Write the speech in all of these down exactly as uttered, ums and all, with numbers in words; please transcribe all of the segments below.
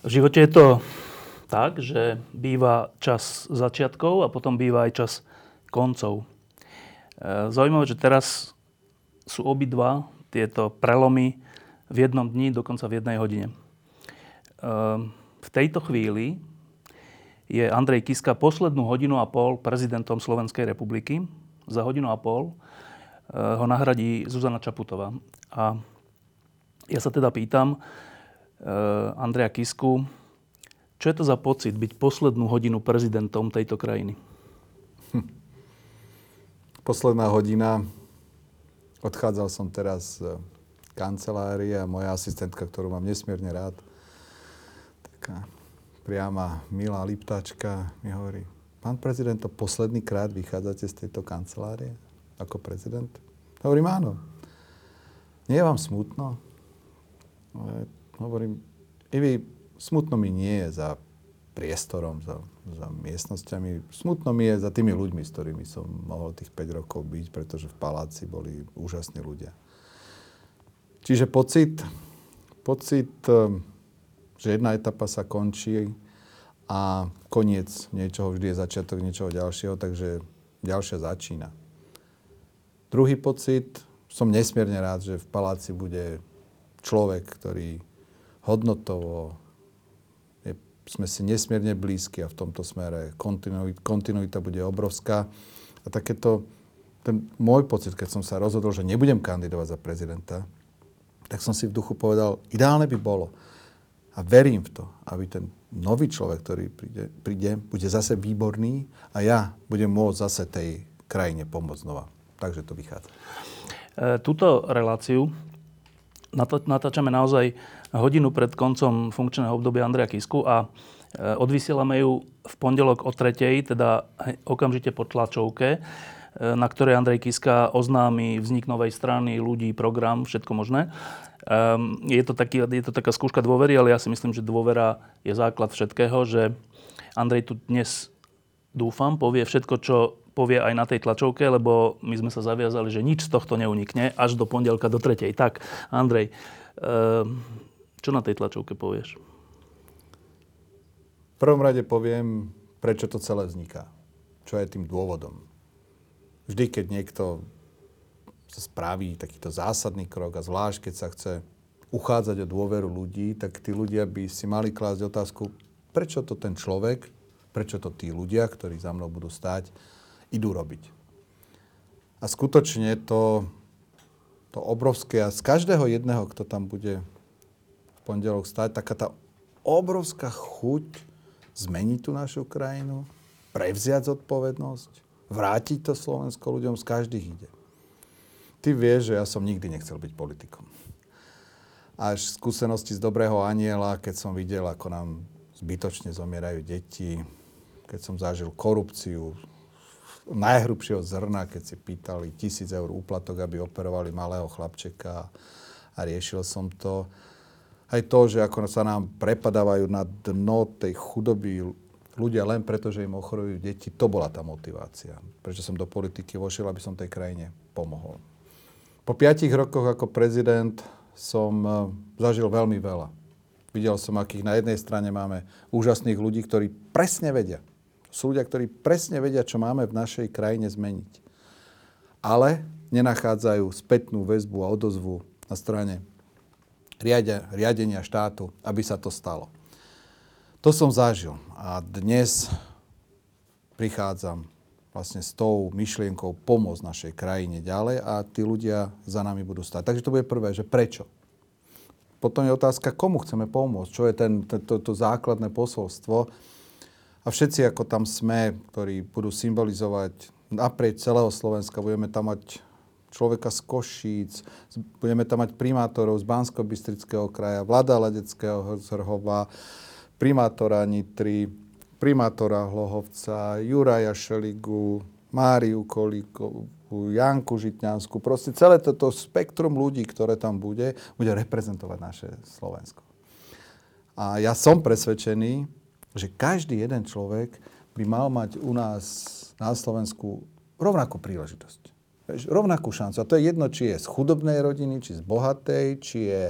V živote je to tak, že býva čas začiatkov a potom býva aj čas koncov. Zaujímavé, že teraz sú obidva tieto prelomy v jednom dni, dokonca v jednej hodine. V tejto chvíli je Andrej Kiska poslednú hodinu a pol prezidentom Slovenskej republiky. Za hodinu a pol ho nahradí Zuzana Čaputová. A ja sa teda pýtam Andreja Kisku, čo je to za pocit byť poslednú hodinu prezidentom tejto krajiny? Hm. Posledná hodina. Odchádzal som teraz z kancelárie a moja asistentka, ktorú mám nesmierne rád, taká priama milá liptáčka, mi hovorí: "Pán prezident, to posledný krát vychádzate z tejto kancelárie ako prezident?" Hovorím: "Áno." "Nie je vám smutno?" Hovorím: "Evi, smutno mi nie je za priestorom, za, za miestnosťami. Smutno mi je za tými ľuďmi, s ktorými som mohol tých päť rokov byť, pretože v paláci boli úžasní ľudia." Čiže pocit, pocit, že jedna etapa sa končí a koniec niečoho vždy je začiatok niečoho ďalšieho, takže ďalšia začína. Druhý pocit, som nesmierne rád, že v paláci bude človek, ktorý hodnotovo je, sme si nesmierne blízki a v tomto smere kontinuita, kontinuita bude obrovská. A takéto, ten môj pocit, keď som sa rozhodol, že nebudem kandidovať za prezidenta, tak som si v duchu povedal, ideálne by bolo. A verím v to, aby ten nový človek, ktorý príde, príde bude zase výborný a ja budem môcť zase tej krajine pomôcť znova. Takže to vychádza. E, túto reláciu natáčame naozaj hodinu pred koncom funkčného obdobia Andreja Kisku a odvysielame ju v pondelok o tretej, teda okamžite po tlačovke, na ktorej Andrej Kiska oznámi vznik novej strany, ľudí, program, všetko možné. Je to, taký, je to taká skúška dôvery, ale ja si myslím, že dôvera je základ všetkého, že Andrej tu dnes, dúfam, povie všetko, čo povie aj na tej tlačovke, lebo my sme sa zaviazali, že nič z tohto neunikne až do pondelka do tretej. Tak, Andrej, čo na tej tlačovke povieš? V prvom rade poviem, prečo to celé vzniká. Čo je tým dôvodom. Vždy, keď niekto sa spraví takýto zásadný krok a zvlášť, keď sa chce uchádzať o dôveru ľudí, tak tí ľudia by si mali klásť otázku, prečo to ten človek, prečo to tí ľudia, ktorí za mnou budú stáť, idú robiť. A skutočne to, to obrovské, a z každého jedného, kto tam bude v pondelok stáť, taká tá obrovská chuť zmeniť tú našu krajinu, prevziať zodpovednosť, vrátiť to Slovensko ľuďom, z každých ide. Ty vieš, že ja som nikdy nechcel byť politikom. Až v skúsenosti z Dobrého Aniela, keď som videl, ako nám zbytočne zomierajú deti, keď som zažil korupciu, najhrubšieho zrna, keď si pýtali tisíc eur úplatok, aby operovali malého chlapčeka a riešil som to. Aj to, že ako sa nám prepadávajú na dno tej chudoby ľudia len preto, že im ochorujú deti, to bola tá motivácia. Prečo som do politiky vošiel, aby som tej krajine pomohol. Po piatich rokoch ako prezident som zažil veľmi veľa. Videl som, akých na jednej strane máme úžasných ľudí, ktorí presne vedia, sú ľudia, ktorí presne vedia, čo máme v našej krajine zmeniť. Ale nenachádzajú spätnú väzbu a odozvu na strane riadenia štátu, aby sa to stalo. To som zažil a dnes prichádzam vlastne s tou myšlienkou pomôcť našej krajine ďalej a tí ľudia za nami budú stáť. Takže to bude prvé, že prečo? Potom je otázka, komu chceme pomôcť, čo je ten, to, to základné posolstvo. A všetci, ako tam sme, ktorí budú symbolizovať naprieč celého Slovenska, budeme tam mať človeka z Košíc, budeme tam mať primátorov z Banskobystrického kraja, Vlada Ladeckého z Hrhova, primátora Nitry, primátora Hlohovca, Juraja Šeligu, Máriu Kolíkovú, Janku Žitňanskú. Proste celé toto spektrum ľudí, ktoré tam bude, bude reprezentovať naše Slovensko. A ja som presvedčený, že každý jeden človek by mal mať u nás na Slovensku rovnakú príležitosť. Rovnakú šancu. A to je jedno, či je z chudobnej rodiny, či z bohatej, či je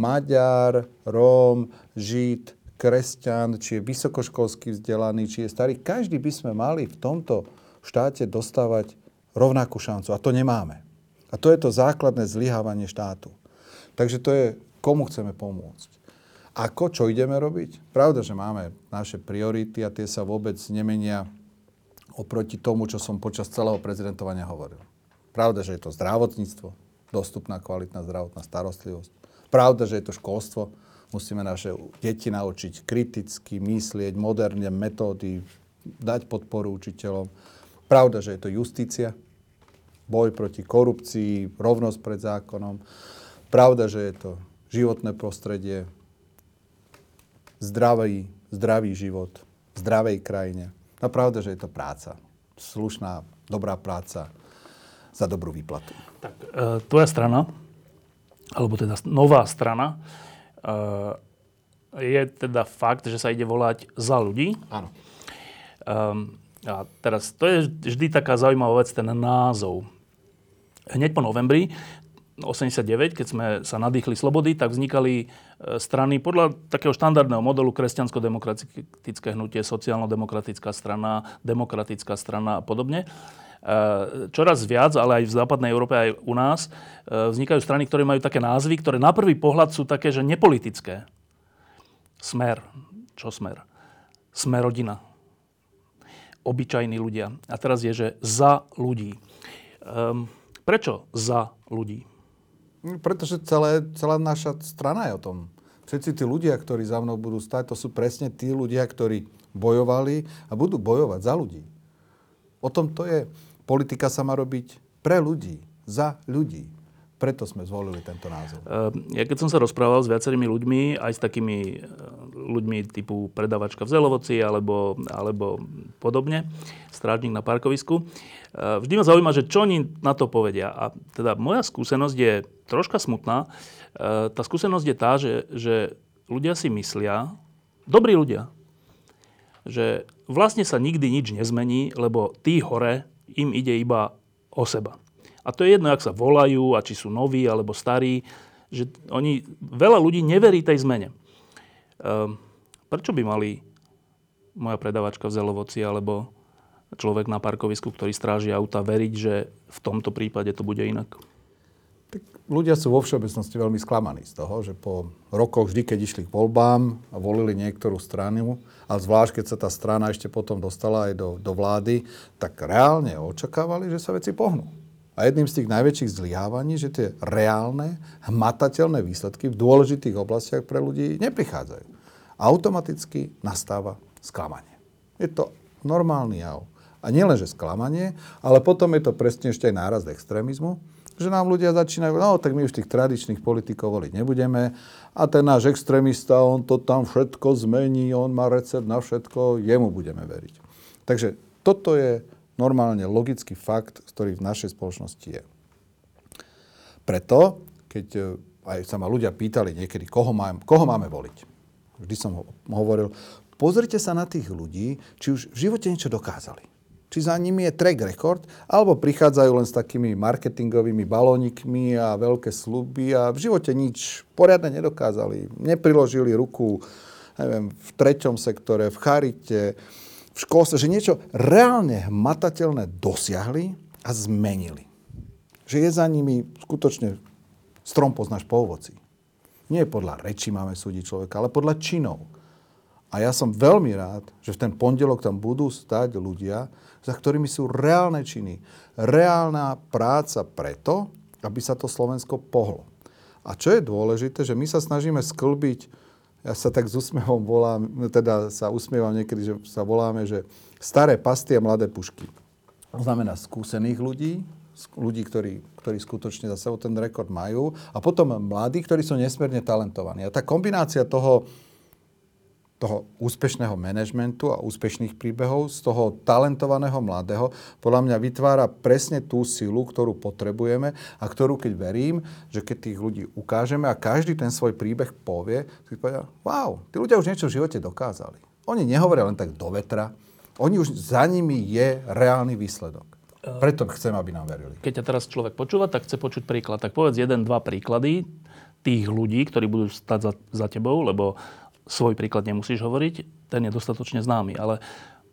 Maďar, Róm, Žid, kresťan, či je vysokoškolský vzdelaný, či je starý. Každý by sme mali v tomto štáte dostávať rovnakú šancu. A to nemáme. A to je to základné zlyhávanie štátu. Takže to je, komu chceme pomôcť. Ako, čo ideme robiť? Pravda, že máme naše priority a tie sa vôbec nemenia oproti tomu, čo som počas celého prezidentovania hovoril. Pravda, že je to zdravotníctvo, dostupná kvalitná zdravotná starostlivosť. Pravda, že je to školstvo. Musíme naše deti naučiť kriticky myslieť, moderné metódy, dať podporu učiteľom. Pravda, že je to justícia, boj proti korupcii, rovnosť pred zákonom. Pravda, že je to životné prostredie, zdravý, zdravý život, zdravej krajine. A pravda, že je to práca. Slušná, dobrá práca za dobrú výplatu. Tak, tvoja strana, alebo teda nová strana, je teda fakt, že sa ide volať Za ľudí. Áno. A teraz, to je vždy taká zaujímavá vec, ten názov. Hneď po novembri osemdesiatdeväť, keď sme sa nadýchli slobody, tak vznikali strany podľa takého štandardného modelu kresťansko-demokratické hnutie, sociálno-demokratická strana, demokratická strana a podobne. Čoraz viac, ale aj v západnej Európe, aj u nás, vznikajú strany, ktoré majú také názvy, ktoré na prvý pohľad sú také, že nepolitické. Smer. Čo Smer? Smerodina. Obyčajní ľudia. A teraz je, že Za ľudí. Um, prečo Za ľudí? Pretože celé, celá naša strana je o tom. Všetci tí ľudia, ktorí za mnou budú stať, to sú presne tí ľudia, ktorí bojovali a budú bojovať za ľudí. O tom to je. Politika sa má robiť pre ľudí, za ľudí. Preto sme zvolili tento názov. Ja keď som sa rozprával s viacerými ľuďmi, aj s takými ľuďmi typu predavačka v Zelovci alebo, alebo podobne, strážnik na parkovisku, vždy ma zaujíma, že čo oni na to povedia. A teda moja skúsenosť je troška smutná. Tá skúsenosť je tá, že, že ľudia si myslia, dobrí ľudia, že vlastne sa nikdy nič nezmení, lebo tí hore im ide iba o seba. A to je jedno, jak sa volajú, a či sú noví, alebo starí, že oni, veľa ľudí neverí tej zmene. Ehm, prečo by mali moja predavačka v Zelovoci, alebo človek na parkovisku, ktorý stráži auta, veriť, že v tomto prípade to bude inak? Tak ľudia sú vo všeobecnosti veľmi sklamaní z toho, že po rokoch vždy, keď išli k voľbám a volili niektorú stranu, a zvlášť, keď sa tá strana ešte potom dostala aj do, do vlády, tak reálne očakávali, že sa veci pohnú. A jedným z tých najväčších zlyhávaní, že tie reálne, hmatateľné výsledky v dôležitých oblastiach pre ľudí neprichádzajú. Automaticky nastáva sklamanie. Je to normálny jav. A nielenže sklamanie, ale potom je to presne ešte aj nárast extrémizmu, že nám ľudia začínajú, no tak my už tých tradičných politikov voliť nebudeme a ten náš extrémista, on to tam všetko zmení, on má recept na všetko, jemu budeme veriť. Takže toto je normálne logický fakt, ktorý v našej spoločnosti je. Preto, keď aj sa ma ľudia pýtali niekedy, koho, mám, koho máme voliť, vždy som hovoril, pozrite sa na tých ľudí, či už v živote niečo dokázali. Či za nimi je track record, alebo prichádzajú len s takými marketingovými balónikmi a veľké sľuby a v živote nič poriadne nedokázali. Nepriložili ruku, neviem, v treťom sektore, v charite, v školstve, že niečo reálne hmatateľné dosiahli a zmenili. Že je za nimi skutočne strom poznáš po ovoci. Nie podľa rečí máme súdiť človeka, ale podľa činov. A ja som veľmi rád, že v ten pondelok tam budú stať ľudia, za ktorými sú reálne činy. Reálna práca preto, aby sa to Slovensko pohlo. A čo je dôležité, že my sa snažíme sklbiť. Ja sa tak s úsmevom volám, teda sa usmievam niekedy, že sa voláme, že staré pasty a mladé pušky. To znamená skúsených ľudí, ľudí, ktorí, ktorí skutočne za sebou ten rekord majú, a potom mladí, ktorí sú nesmierne talentovaní. A tá kombinácia toho, toho úspešného manažmentu a úspešných príbehov z toho talentovaného mladého podľa mňa vytvára presne tú silu, ktorú potrebujeme a ktorú, keď verím, že keď tých ľudí ukážeme a každý ten svoj príbeh povie, si povedia, wow, tí ľudia už niečo v živote dokázali. Oni nehovoria len tak do vetra, oni už za nimi je reálny výsledok. Preto chcem, aby nám verili. Keď ťa teraz človek počúva, tak chce počuť príklad. Tak povedz jeden, dva príklady tých ľudí, ktorí budú stať za, za tebou, lebo svoj príklad nemusíš hovoriť, ten je dostatočne známy, ale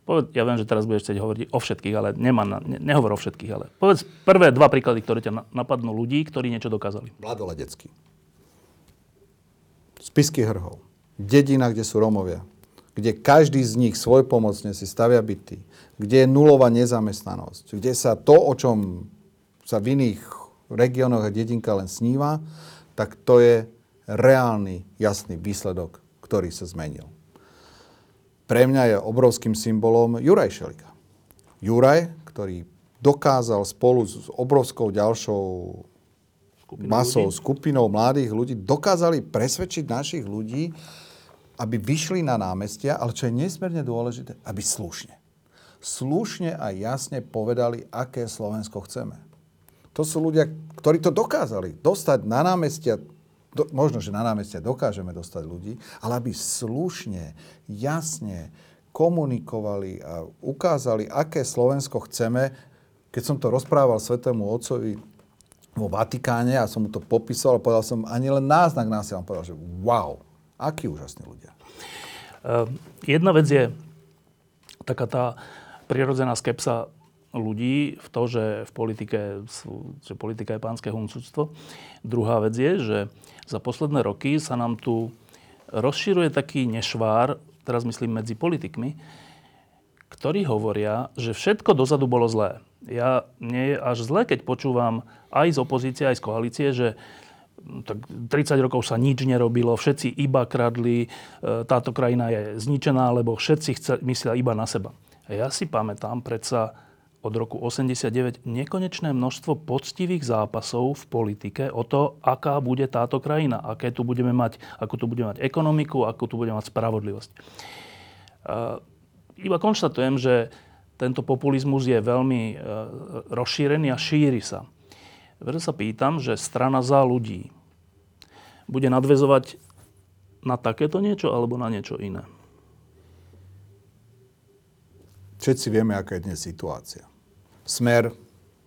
poved, ja viem, že teraz budeš chcieť hovoriť o všetkých, ale nemá, ne, nehovor o všetkých, ale povedz prvé dva príklady, ktoré ťa napadnú ľudí, ktorí niečo dokázali. Vlado Ladecký. Spišský Hrhov. Dedina, kde sú Rómovia. Kde každý z nich svojpomocne si stavia byty. Kde je nulová nezamestnanosť. Kde sa to, o čom sa v iných regiónoch a dedinka len sníva, tak to je reálny, jasný výsledok, ktorý sa zmenil. Pre mňa je obrovským symbolom Juraj Šeliga. Juraj, ktorý dokázal spolu s obrovskou ďalšou skupinou masou, ľudí. skupinou mladých ľudí, dokázali presvedčiť našich ľudí, aby vyšli na námestia, ale čo je nesmierne dôležité, aby slušne. Slušne a jasne povedali, aké Slovensko chceme. To sú ľudia, ktorí to dokázali dostať na námestia. Do, možno, že na námestia dokážeme dostať ľudí, ale aby slušne, jasne komunikovali a ukázali, aké Slovensko chceme. Keď som to rozprával Svätému Otcovi vo Vatikáne a som mu to popísal a povedal som ani len náznak násilia, on povedal, že wow, akí úžasní ľudia. Uh, jedna vec je taká tá prirodzená skepsa ľudí v to, že v politike sú, že politika je pánske huncúctvo. Druhá vec je, že za posledné roky sa nám tu rozširuje taký nešvár, teraz myslím medzi politikmi, ktorí hovoria, že všetko dozadu bolo zlé. Ja nie je až zlé, keď počúvam aj z opozície, aj z koalície, že tak tridsať rokov sa nič nerobilo, všetci iba kradli, táto krajina je zničená, lebo všetci chce, myslia iba na seba. A ja si pamätám predsa od roku osemdesiatdeväť nekonečné množstvo poctivých zápasov v politike o to, aká bude táto krajina, aké tu budeme mať, ako tu budeme mať ekonomiku, ako tu budeme mať spravodlivosť. Uh, iba konštatujem, že tento populizmus je veľmi uh, rozšírený a šíri sa. Preto sa pýtam, že strana Za ľudí bude nadväzovať na takéto niečo alebo na niečo iné. Všetci vieme, aká je dnes situácia. Smer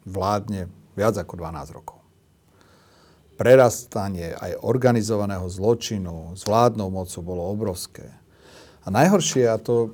vládne viac ako dvanásť rokov. Prerastanie aj organizovaného zločinu s vládnou mocou bolo obrovské. A najhoršie, a to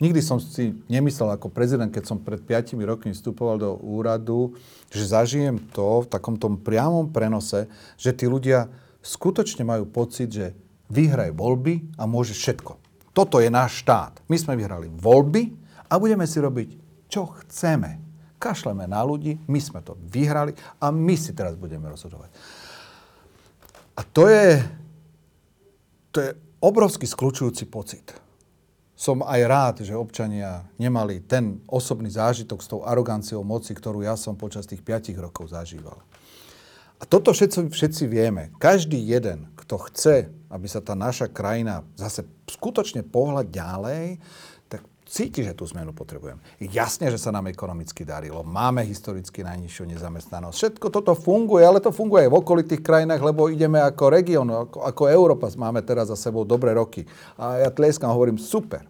nikdy som si nemyslel ako prezident, keď som pred piatimi rokmi vstupoval do úradu, že zažijem to v takomto priamom prenose, že tí ľudia skutočne majú pocit, že vyhrajú voľby a môže všetko. Toto je náš štát. My sme vyhrali voľby a budeme si robiť, čo chceme. Kašleme na ľudí, my sme to vyhrali a my si teraz budeme rozhodovať. A to je, to je obrovský skľučujúci pocit. Som aj rád, že občania nemali ten osobný zážitok s tou aroganciou moci, ktorú ja som počas tých piatich rokov zažíval. A toto všetci, všetci vieme. Každý jeden, kto chce, aby sa tá naša krajina zase skutočne pohla ďalej, tak cíti, že tú zmenu potrebujem. Jasne, že sa nám ekonomicky darilo. Máme historicky najnižšiu nezamestnanosť. Všetko toto funguje, ale to funguje aj v okolitých krajinách, lebo ideme ako región, ako, ako Európa. Máme teraz za sebou dobré roky. A ja tlieskam, hovorím super.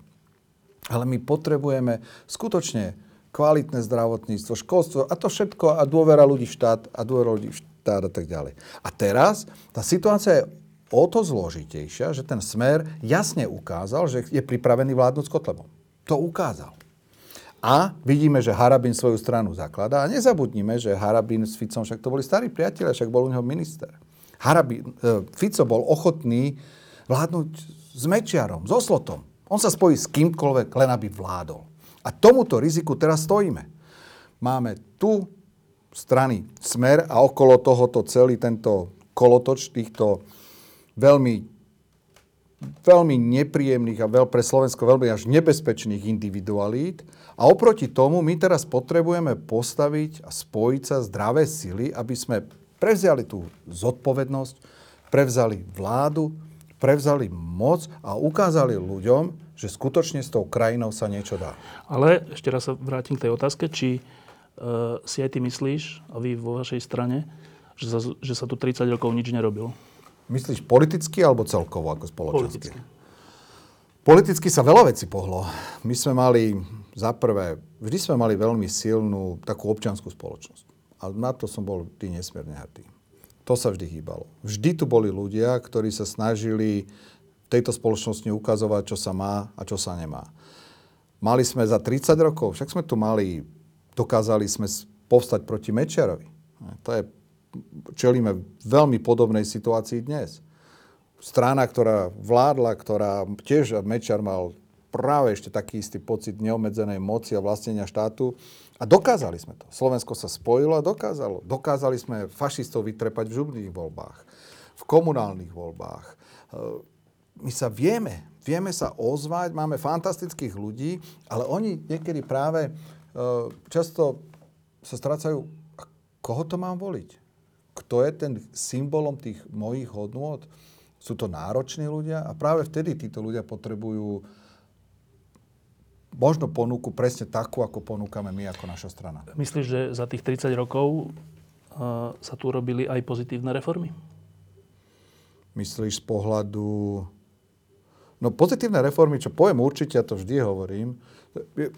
Ale my potrebujeme skutočne kvalitné zdravotníctvo, školstvo a to všetko a dôvera ľudí v štát a dôvera ľudí v štát a tak ďalej. A teraz tá situácia je o to zložitejšia, že ten Smer jasne ukázal, že je pripravený vládnuť s Kotlebom. To ukázal. A vidíme, že Harabin svoju stranu zakladá. A nezabudnime, že Harabin s Ficom, však to boli starí priatelia, však bol u neho minister. Harabin, eh, Fico bol ochotný vládnuť s Mečiarom, so Slotom. On sa spojí s kýmkoľvek, len aby vládol. A tomuto riziku teraz stojíme. Máme tu strany Smer a okolo tohoto celý tento kolotoč týchto veľmi, veľmi nepríjemných a veľ, pre Slovensko veľmi až nebezpečných individualít. A oproti tomu my teraz potrebujeme postaviť a spojiť sa zdravé sily, aby sme prevzali tú zodpovednosť, prevzali vládu, prevzali moc a ukázali ľuďom, že skutočne s tou krajinou sa niečo dá. Ale ešte raz sa vrátim k tej otázke, či e, si aj ty myslíš, a vy vo vašej strane, že sa, že sa tu tridsať rokov nič nerobilo. Myslíš politicky alebo celkovo ako spoločensky? Politicky. Politicky sa veľa vecí pohlo. My sme mali zaprvé, vždy sme mali veľmi silnú takú občiansku spoločnosť. A na to som bol vždy nesmierne hrdý. To sa vždy chýbalo. Vždy tu boli ľudia, ktorí sa snažili tejto spoločnosti ukazovať, čo sa má a čo sa nemá. Mali sme za tridsať rokov, však sme tu mali, dokázali sme povstať proti Mečiarovi. To je, čelíme veľmi podobnej situácii dnes. Strana, ktorá vládla, ktorá tiež Mečiar mal práve ešte taký istý pocit neobmedzenej moci a vlastnenia štátu. A dokázali sme to. Slovensko sa spojilo a dokázalo. Dokázali sme fašistov vytrepať v župných voľbách, v komunálnych voľbách. My sa vieme, vieme sa ozvať, máme fantastických ľudí, ale oni niekedy práve často sa strácajú, koho to mám voliť? Kto je ten symbolom tých mojich hodnôt? Sú to nároční ľudia a práve vtedy títo ľudia potrebujú možno ponuku presne takú, ako ponúkame my ako naša strana. Myslíš, že za tých tridsať rokov uh, sa tu robili aj pozitívne reformy? Myslíš z pohľadu... No pozitívne reformy, čo poviem určite, ja to vždy hovorím,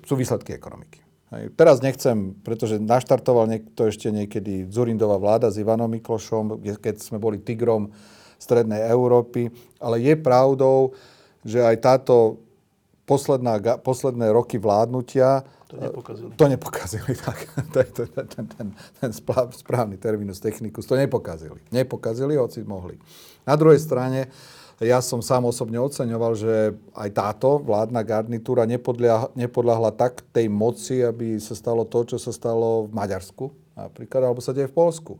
sú výsledky ekonomiky. Hej. Teraz nechcem, pretože naštartoval niekto ešte niekedy Dzurindová vláda s Ivanom Miklošom, keď sme boli tigrom strednej Európy, ale je pravdou, že aj táto posledná, posledné roky vládnutia to nepokazili. To nepokazili, tak. ten, ten, ten, ten správny terminus technicus, to nepokazili. Nepokazili, hoci mohli. Na druhej strane, ja som sám osobne oceňoval, že aj táto vládna garnitúra nepodľa, nepodľahla tak tej moci, aby sa stalo to, čo sa stalo v Maďarsku napríklad, alebo sa deje v Poľsku,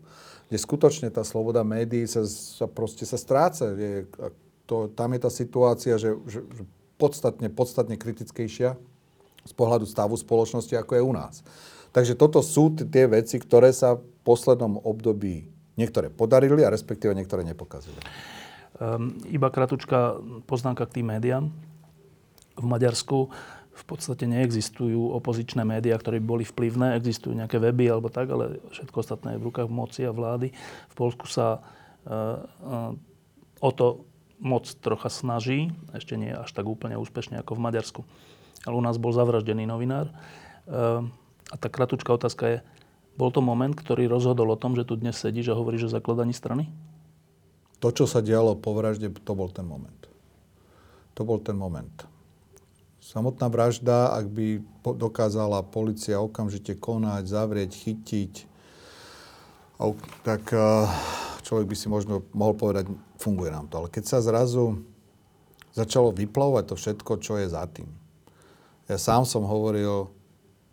kde skutočne tá sloboda médií sa, sa proste sa stráca. Je, to, tam je tá situácia, že, že, že podstatne, podstatne kritickejšia z pohľadu stavu spoločnosti, ako je u nás. Takže toto sú t- tie veci, ktoré sa v poslednom období niektoré podarili a respektíve niektoré nepokazili. Um, iba kratučká poznámka k tým médiám. V Maďarsku v podstate neexistujú opozičné médiá, ktoré boli vplyvné. Existujú nejaké weby alebo tak, ale všetko ostatné je v rukách moci a vlády. V Poľsku sa uh, uh, o to moc trocha snaží. Ešte nie až tak úplne úspešne ako v Maďarsku. Ale u nás bol zavraždený novinár. Uh, a tá kratučká otázka je, bol to moment, ktorý rozhodol o tom, že tu dnes sedíš a hovoríš o zakladaní strany? To, čo sa dialo po vražde, to bol ten moment. To bol ten moment. Samotná vražda, ak by dokázala polícia okamžite konať, zavrieť, chytiť, tak človek by si možno mohol povedať, funguje nám to. Ale keď sa zrazu začalo vyplavovať to všetko, čo je za tým. Ja sám som hovoril,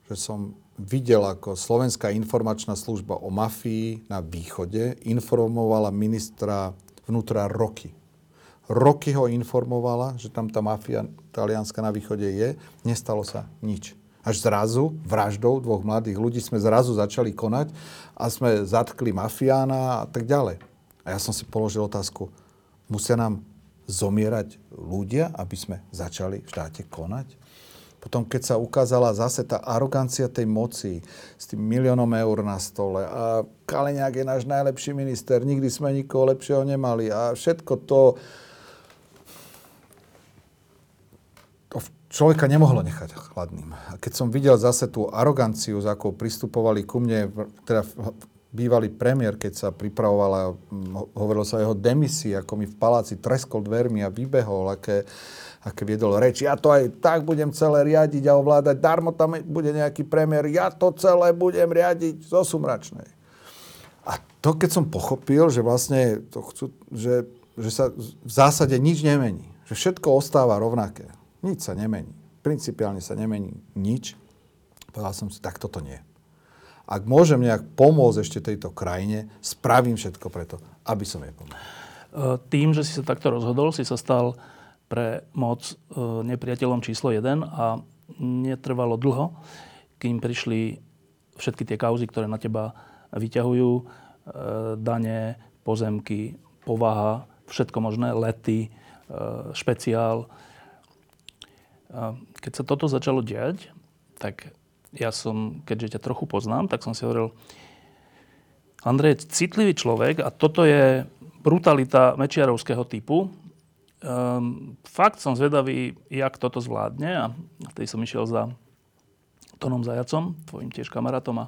že som videl, ako Slovenská informačná služba o mafii na východe informovala ministra vnútra roky. Roky ho informovala, že tam tá mafia talianska na východe je. Nestalo sa nič. Až zrazu, vraždou dvoch mladých ľudí sme zrazu začali konať a sme zatkli mafiána a tak ďalej. A ja som si položil otázku, musia nám zomierať ľudia, aby sme začali v štáte konať? Potom, keď sa ukázala zase tá arogancia tej moci s tým miliónom eur na stole a Kaliňák je náš najlepší minister, nikdy sme nikoho lepšieho nemali a všetko to, to človeka nemohlo nechať chladným. A keď som videl zase tú aroganciu, za akou pristupovali ku mne, teda bývalý premiér, keď sa pripravovala, hovorilo sa o jeho demisii, ako mi v paláci treskol dvermi a vybehol, aké aké viedol reč, ja to aj tak budem celé riadiť a ovládať, darmo tam bude nejaký premiér, ja to celé budem riadiť zo Sumračnej. A to, keď som pochopil, že vlastne to chcú, že, že sa v zásade nič nemení, že všetko ostáva rovnaké, nič sa nemení, principiálne sa nemení nič, povedal som si, tak toto nie. Ak môžem nejak pomôcť ešte tejto krajine, spravím všetko preto, aby som jej pomohol. Tým, že si sa takto rozhodol, si sa stal pre moc nepriateľom číslo jeden a netrvalo dlho, kým prišli všetky tie kauzy, ktoré na teba vyťahujú, dane, pozemky, povaha, všetko možné, lety, špeciál. Keď sa toto začalo diať, tak ja som, keďže ťa trochu poznám, tak som si hovoril, Andrej je citlivý človek a toto je brutalita mečiarovského typu. Um, fakt som zvedavý, jak toto zvládne a vtedy som išiel za Tonom Zajacom, tvojim tiež kamarátom a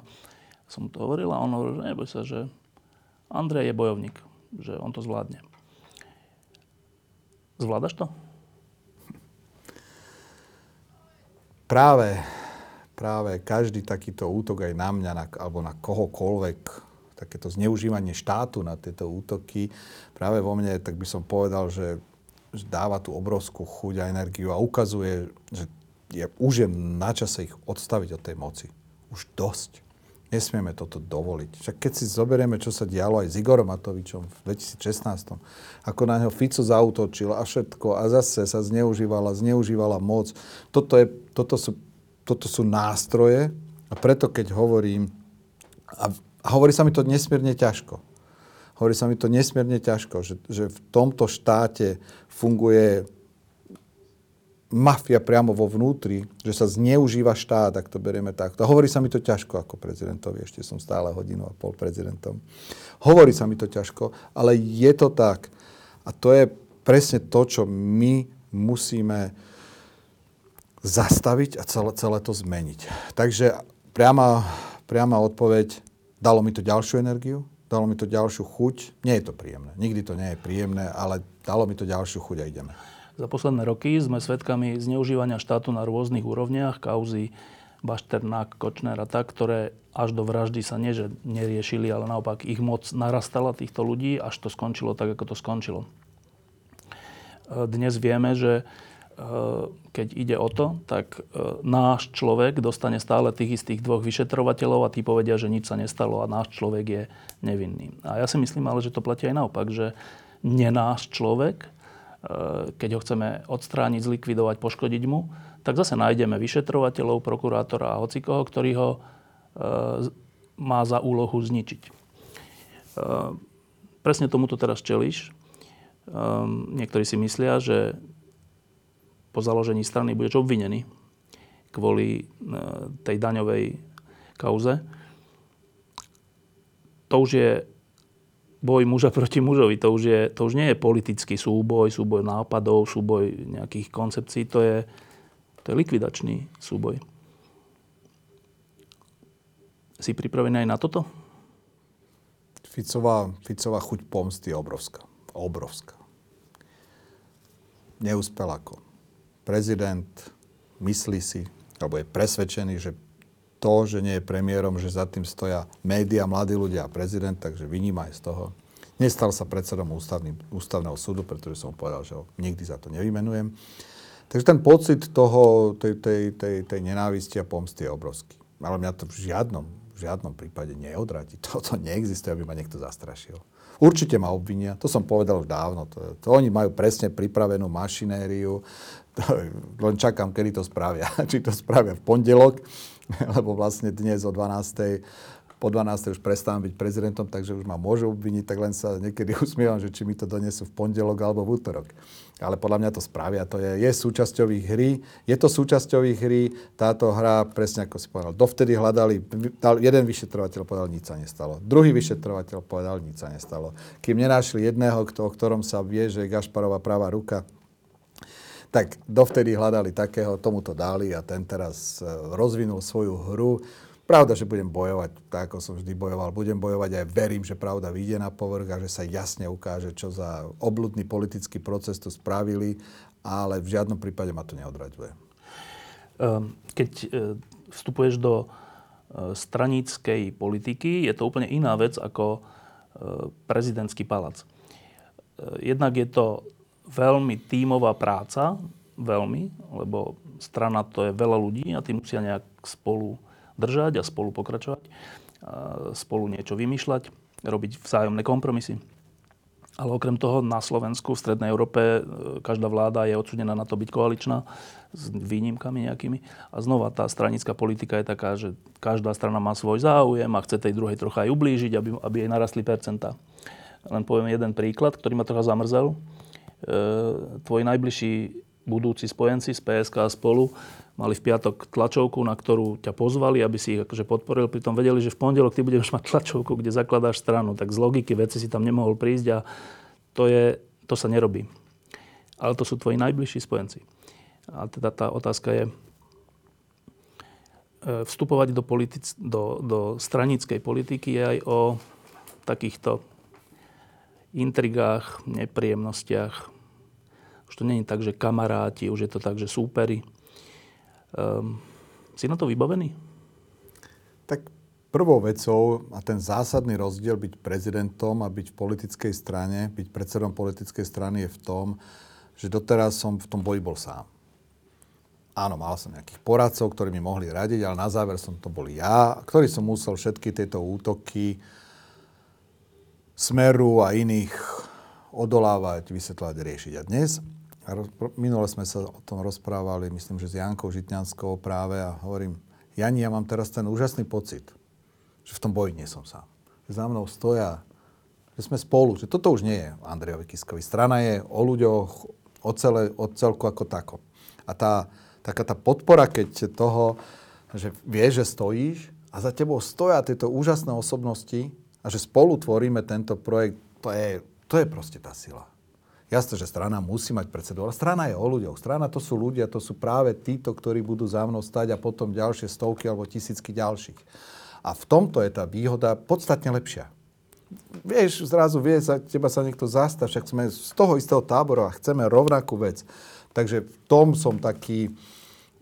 som mu to hovoril a on hovoril, že neboj sa, že Andrej je bojovník, že on to zvládne. Zvládaš to? Práve, práve každý takýto útok aj na mňa, na, alebo na kohokoľvek, takéto zneužívanie štátu na tieto útoky, práve vo mne, tak by som povedal, že dáva tú obrovskú chuť a energiu a ukazuje, že je, už je na čase ich odstaviť od tej moci. Už dosť. Nesmieme toto dovoliť. Však keď si zoberieme, čo sa dialo aj s Igorom Matovičom v dvetisícšestnástom, ako na neho Fico zaútočil a všetko a zase sa zneužívala, zneužívala moc. Toto, je, toto, sú, toto sú nástroje a preto, keď hovorím, a, a hovorí sa mi to nesmierne ťažko, hovorí sa mi to nesmierne ťažko, že, že v tomto štáte funguje mafia priamo vo vnútri, že sa zneužíva štát, ak to berieme takto. Hovorí sa mi to ťažko ako prezidentovi, ešte som stále hodinu a pol prezidentom. Hovorí sa mi to ťažko, ale je to tak. A to je presne to, čo my musíme zastaviť a celé, celé to zmeniť. Takže priama, priama odpoveď, dalo mi to ďalšiu energiu, dalo mi to ďalšiu chuť. Nie je to príjemné, nikdy to nie je príjemné, ale dalo mi to ďalšiu chuť a ideme. Za posledné roky sme svedkami zneužívania štátu na rôznych úrovniach, kauzy Bašternák, Kočner a tak, ktoré až do vraždy sa nie, že neriešili, ale naopak ich moc narastala týchto ľudí, až to skončilo tak, ako to skončilo. Dnes vieme, že keď ide o to, tak náš človek dostane stále tých istých dvoch vyšetrovateľov a tí povedia, že nič sa nestalo a náš človek je nevinný. A ja si myslím, ale že to platí aj naopak, že nenáš človek, keď ho chceme odstrániť, zlikvidovať, poškodiť mu, tak zase nájdeme vyšetrovateľov, prokurátora a hocikoho, ktorý ho e, má za úlohu zničiť. E, presne tomu to teraz čelíš. E, niektorí si myslia, že po založení strany budeš obvinený kvôli e, tej daňovej kauze. To už je boj muža proti mužovi, to už, je, to už nie je politický súboj, súboj nápadov, súboj nejakých koncepcií, to je, to je likvidačný súboj. Si pripravený aj na toto? Ficová, Ficová chuť pomsty je obrovská. Obrovská. Neúspel ako prezident, myslí si, alebo je presvedčený, že to, že nie je premiérom, že za tým stoja média, mladí ľudia a prezident, takže vyníma aj z toho. Nestal sa predsedom ústavným, ústavného súdu, pretože som povedal, že ho nikdy za to nevymenujem. Takže ten pocit toho, tej, tej, tej, tej nenávisti a pomsty je obrovský. Ale mňa to v žiadnom, v žiadnom prípade neodradí. Toto neexistuje, aby ma niekto zastrašil. Určite ma obvinia, to som povedal už dávno. To, to oni majú presne pripravenú mašinériu, to, len čakám, kedy to spravia. Či to spravia v pondelok, lebo vlastne dnes o dvanástej po dvanástej už prestávam byť prezidentom, takže už ma môžu obviniť, tak len sa niekedy usmievam, že či mi to donesú v pondelok alebo v útorok. Ale podľa mňa to spravia, to je, je súčasťou ich hry, je to súčasťou ich hry, táto hra, presne ako si povedal, dovtedy hľadali, jeden vyšetrovateľ povedal, nič sa nestalo, druhý vyšetrovateľ povedal, nič sa nestalo. Kým nenášli jedného, o ktorom sa vie, že je Gašparova pravá ruka, tak dovtedy hľadali takého, tomu to dali a ten teraz rozvinul svoju hru. Pravda, že budem bojovať, tak ako som vždy bojoval, budem bojovať aj verím, že pravda vyjde na povrch a že sa jasne ukáže, čo za obludný politický proces tu spravili, ale v žiadnom prípade ma to neodraďuje. Keď vstupuješ do stranickej politiky, je to úplne iná vec ako prezidentský palác. Jednak je to veľmi tímová práca, veľmi, lebo strana to je veľa ľudí a tí musia nejak spolu držať a spolu pokračovať, spolu niečo vymýšľať, robiť vzájomné kompromisy. Ale okrem toho na Slovensku, v Strednej Európe, každá vláda je odsúdená na to byť koaličná s výnimkami nejakými. A znova tá stranická politika je taká, že každá strana má svoj záujem a chce tej druhej trocha aj ublížiť, aby, aby jej narastli percentá. Len poviem jeden príklad, ktorý ma trocha zamrzel. Tvoji najbližší budúci spojenci z pé es ká a Spolu mali v piatok tlačovku, na ktorú ťa pozvali, aby si ich akože podporil. Pritom vedeli, že v pondelok ty budeš mať tlačovku, kde zakladáš stranu. Tak z logiky veci si tam nemohol prísť a to, je, to sa nerobí. Ale to sú tvoji najbližší spojenci. A teda tá otázka je, vstupovať do, politic, do, do stranickej politiky je aj o takýchto intrigách, nepríjemnostiach, Už to nie je tak, že kamaráti, už je to tak, že súperi. Um, si na to vybavený? Tak prvou vecou a ten zásadný rozdiel byť prezidentom a byť v politickej strane, byť predsedom politickej strany je v tom, že doteraz som v tom boji bol sám. Áno, mal som nejakých poradcov, ktorí mi mohli radiť, ale na záver som to bol ja, ktorý som musel všetky tieto útoky Smeru a iných odolávať, vysvetľovať, riešiť. A dnes, minule sme sa o tom rozprávali, myslím, že s Jankou Žitňanskou práve a hovorím, Jani, ja mám teraz ten úžasný pocit, že v tom boji nie som sám. Že za mnou stoja, že sme spolu, že toto už nie je Andrejovi Kiskovi. Strana je o ľuďoch, o, celé, o celku ako tako. A tá taká tá podpora, keď toho, že vieš, že stojíš a za tebou stoja tieto úžasné osobnosti a že spolu tvoríme tento projekt, to je, to je proste tá sila. Jasné, že strana musí mať predsedu, ale strana je o ľuďoch. Strana to sú ľudia, to sú práve títo, ktorí budú za mnou stať a potom ďalšie stovky alebo tisícky ďalších. A v tomto je tá výhoda podstatne lepšia. Vieš, zrazu vieš, za teba sa niekto zastav, však sme z toho istého tábora a chceme rovnakú vec. Takže v tom som taký...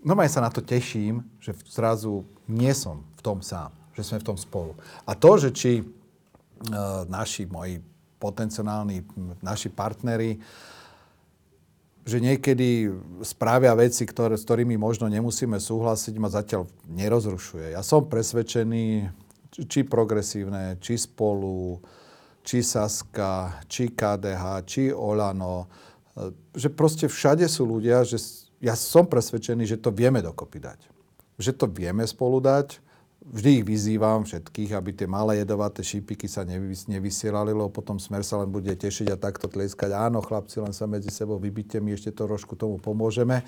Normálne sa na to teším, že zrazu nie som v tom sám, že sme v tom spolu. A to, že či e, naši moji potenciálni, naši partneri, že niekedy spravia veci, ktoré, s ktorými možno nemusíme súhlasiť, ma zatiaľ nerozrušuje. Ja som presvedčený, či progresívne, či Spolu, či Saska, či ká dé há, či Olano, že proste všade sú ľudia, že ja som presvedčený, že to vieme dokopy dať. Že to vieme spolu dať. Vždy ich vyzývam všetkých, aby tie malé jedovaté šípiky sa nevys- nevysielali, lebo potom Smer sa len bude tešiť a takto tlieskať. Áno, chlapci, len sa medzi sebou vybite, my ešte to trošku tomu pomôžeme.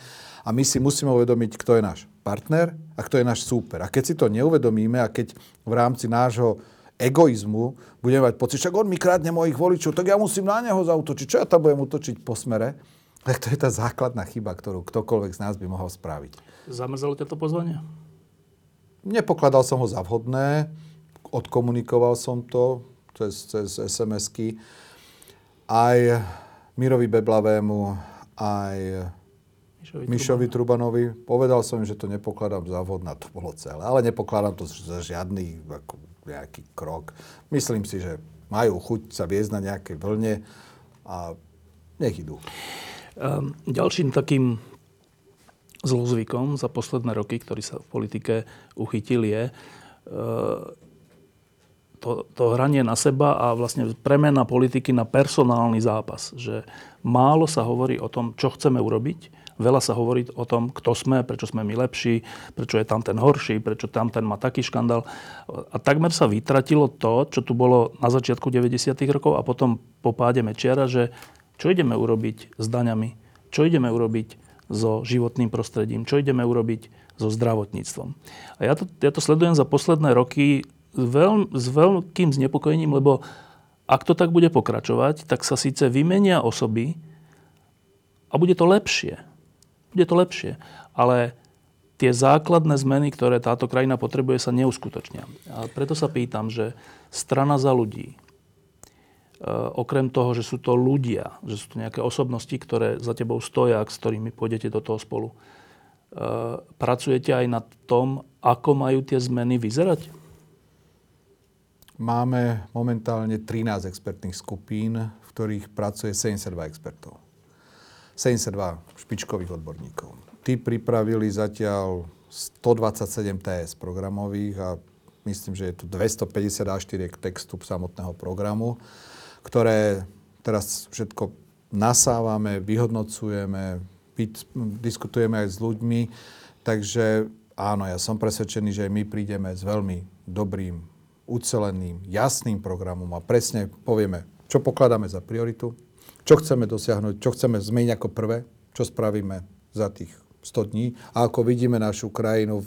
A my si musíme uvedomiť, kto je náš partner a kto je náš súper. A keď si to neuvedomíme a keď v rámci nášho egoizmu budeme mať pocit, však on mi krádne mojich voličov, tak ja musím na neho zautočiť. Čo ja tam budem utočiť po Smere? Tak to je tá základná chyba, ktorú ktokoľvek z nás by mohol spraviť. Zamrzelo ťa to pozvanie? Nepokladal som ho za vhodné, odkomunikoval som to cez, cez es em esky aj Mirovi Beblavému, aj Mišovi, Mišovi Trubanovi. Povedal som im, že to nepokladám za vhodné, to bolo celé. Ale nepokladám to za žiadny ako, nejaký krok. Myslím si, že majú chuť sa viesť na nejakej vlne a nech idú. Um, ďalším takým zlozvykom za posledné roky, ktorý sa v politike uchytil, je to, to hranie na seba a vlastne premena politiky na personálny zápas. Že málo sa hovorí o tom, čo chceme urobiť, veľa sa hovorí o tom, kto sme, prečo sme my lepší, prečo je tam ten horší, prečo tam ten má taký škandál. A takmer sa vytratilo to, čo tu bolo na začiatku deväťdesiatych rokov a potom po páde Mečiara, že čo ideme urobiť s daňami, čo ideme urobiť so životným prostredím, čo ideme urobiť so zdravotníctvom. A ja to, ja to sledujem za posledné roky veľ, s veľkým znepokojením, lebo ak to tak bude pokračovať, tak sa síce vymenia osoby a bude to lepšie. Bude to lepšie, ale tie základné zmeny, ktoré táto krajina potrebuje, sa neuskutočnia. A preto sa pýtam, že strana za ľudí, okrem toho, že sú to ľudia, že sú to nejaké osobnosti, ktoré za tebou stoja, s ktorými pôjdete do toho spolu. Pracujete aj na tom, ako majú tie zmeny vyzerať? Máme momentálne trinásť expertných skupín, v ktorých pracuje sedemdesiatdva expertov. sedemdesiatdva špičkových odborníkov. Tí pripravili zatiaľ stodvadsaťsedem té es programových a myslím, že je tu dvestopäťdesiat á štyriek textu samotného programu, ktoré teraz všetko nasávame, vyhodnocujeme, diskutujeme aj s ľuďmi. Takže áno, ja som presvedčený, že my prídeme s veľmi dobrým, uceleným, jasným programom a presne povieme, čo pokladáme za prioritu, čo chceme dosiahnuť, čo chceme zmeniť ako prvé, čo spravíme za tých sto dní a ako vidíme našu krajinu v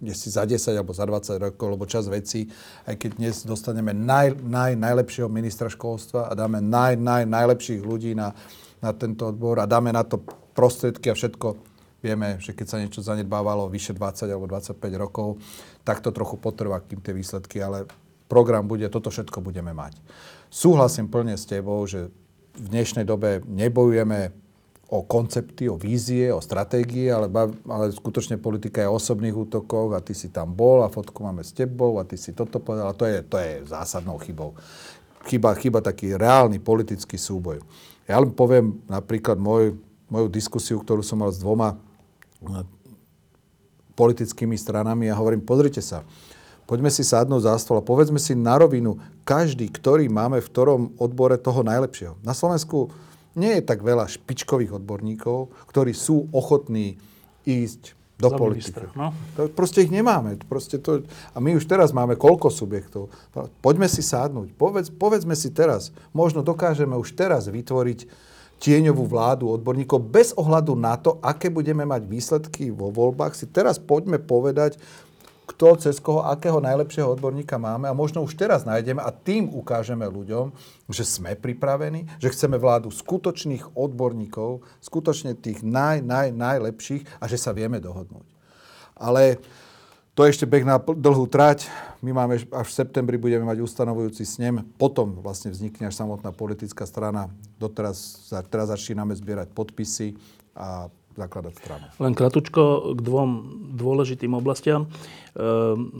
dnes za desať alebo za dvadsať rokov, lebo čas vecí, aj keď dnes dostaneme naj, naj, najlepšieho ministra školstva a dáme naj, naj, najlepších ľudí na, na tento odbor a dáme na to prostriedky a všetko. Vieme, že keď sa niečo zanedbávalo vyše dvadsať alebo dvadsaťpäť rokov, tak to trochu potrvá, kým tie výsledky, ale program bude, toto všetko budeme mať. Súhlasím plne s tebou, že v dnešnej dobe nebojujeme o koncepty, o vízie, o stratégie, ale, ale skutočne politika je o osobných útokoch a ty si tam bol a fotku máme s tebou a ty si toto povedal. To je, to je zásadnou chybou. Chyba, chyba taký reálny politický súboj. Ja len poviem napríklad môj, moju diskusiu, ktorú som mal s dvoma politickými stranami a hovorím, pozrite sa, poďme si sadnúť za stôl a povedzme si na rovinu, každý, ktorý máme v ktorom odbore toho najlepšieho. Na Slovensku nie je tak veľa špičkových odborníkov, ktorí sú ochotní ísť do za politiky. Minister, no. To, proste ich nemáme. Proste to, a my už teraz máme koľko subjektov. Poďme si sadnúť. Povedz, povedzme si teraz. Možno dokážeme už teraz vytvoriť tieňovú vládu odborníkov bez ohľadu na to, aké budeme mať výsledky vo voľbách. Si teraz poďme povedať, kto cez koho, akého najlepšieho odborníka máme a možno už teraz nájdeme a tým ukážeme ľuďom, že sme pripravení, že chceme vládu skutočných odborníkov, skutočne tých naj, naj, najlepších a že sa vieme dohodnúť. Ale to je ešte beh na dlhú trať. My máme, až v septembri budeme mať ustanovujúci snem, potom vlastne vznikne až samotná politická strana. Doteraz teraz začíname zbierať podpisy a zakladať stranu. Len kratučko k dvom dôležitým oblastiam.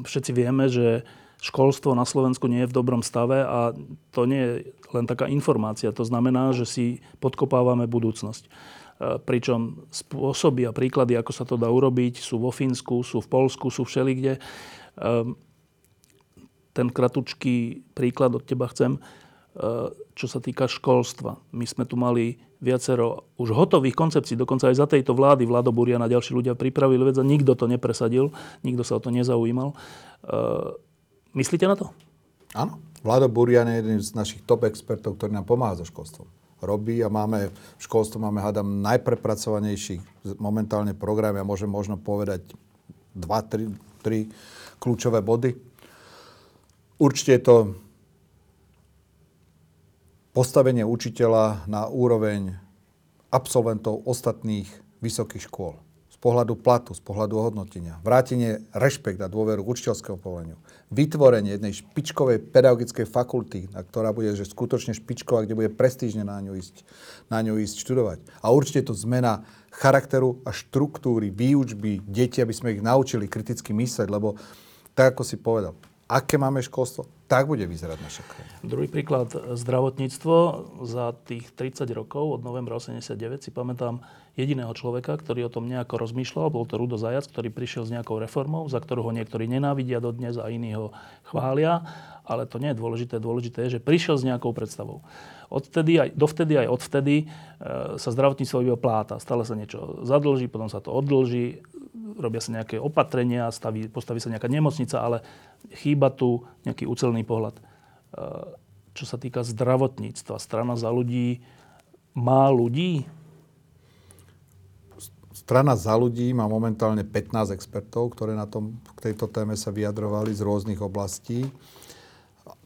Všetci vieme, že školstvo na Slovensku nie je v dobrom stave a to nie je len taká informácia. To znamená, že si podkopávame budúcnosť. Pričom spôsoby a príklady, ako sa to dá urobiť, sú vo Fínsku, sú v Poľsku, sú všelikde. Ten kratučký príklad od teba chcem, čo sa týka školstva. My sme tu mali viacero už hotových koncepcií, dokonca aj za tejto vlády, Vlado Buriana a ďalší ľudia pripravili vec a nikto to nepresadil, nikto sa o to nezaujímal. Uh, myslíte na to? Áno. Vlado Burian je jeden z našich top expertov, ktorý nám pomáha so školstvom. Robí a máme, v školstve máme, hádam, najprepracovanejší momentálne programy a môžem možno povedať dva, tri, tri kľúčové body. Určite je to postavenie učiteľa na úroveň absolventov ostatných vysokých škôl. Z pohľadu platu, z pohľadu ohodnotenia. Vrátenie rešpekt a dôveru k učiteľskému povoleniu. Vytvorenie jednej špičkovej pedagogickej fakulty, ktorá bude že skutočne špičková, kde bude prestížne na ňu ísť, na ňu ísť študovať. A určite to zmena charakteru a štruktúry výučby detí, aby sme ich naučili kriticky mysleť, lebo tak, ako si povedal, aké máme školstvo, tak bude vyzerať naša krajina. Druhý príklad, zdravotníctvo. Za tých tridsať rokov, od novembra osemdesiatdeväť, si pamätám jediného človeka, ktorý o tom nejako rozmýšľal. Bol to Rudo Zajac, ktorý prišiel s nejakou reformou, za ktorú ho niektorí nenávidia dodnes a iní ho chvália. Ale to nie je dôležité. Dôležité je, že prišiel s nejakou predstavou. Odtedy aj, dovtedy aj odvtedy sa zdravotníctvo iba pláta. Stále sa niečo zadlží, potom sa to oddlží. Robia sa nejaké opatrenia, staví, postaví sa nejaká nemocnica, ale chýba tu nejaký ucelený pohľad. Čo sa týka zdravotníctva, strana Za ľudí má ľudí? Strana Za ľudí má momentálne pätnásť expertov, ktoré na tom, k tejto téme sa vyjadrovali z rôznych oblastí.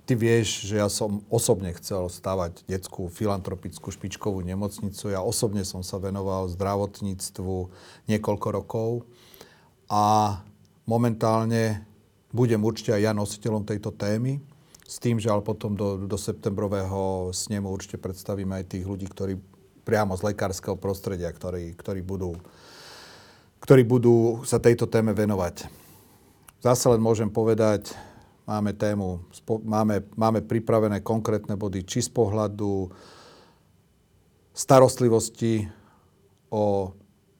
Ty vieš, že ja som osobne chcel stavať detskú filantropickú špičkovú nemocnicu. Ja osobne som sa venoval zdravotníctvu niekoľko rokov a momentálne budem určite aj ja nositeľom tejto témy. S tým, že ale potom do, do septembrového snemu určite predstavíme aj tých ľudí, ktorí priamo z lekárskeho prostredia, ktorí, ktorí, budú, ktorí budú sa tejto téme venovať. Zase len môžem povedať, máme tému, máme, máme pripravené konkrétne body, či z pohľadu starostlivosti o,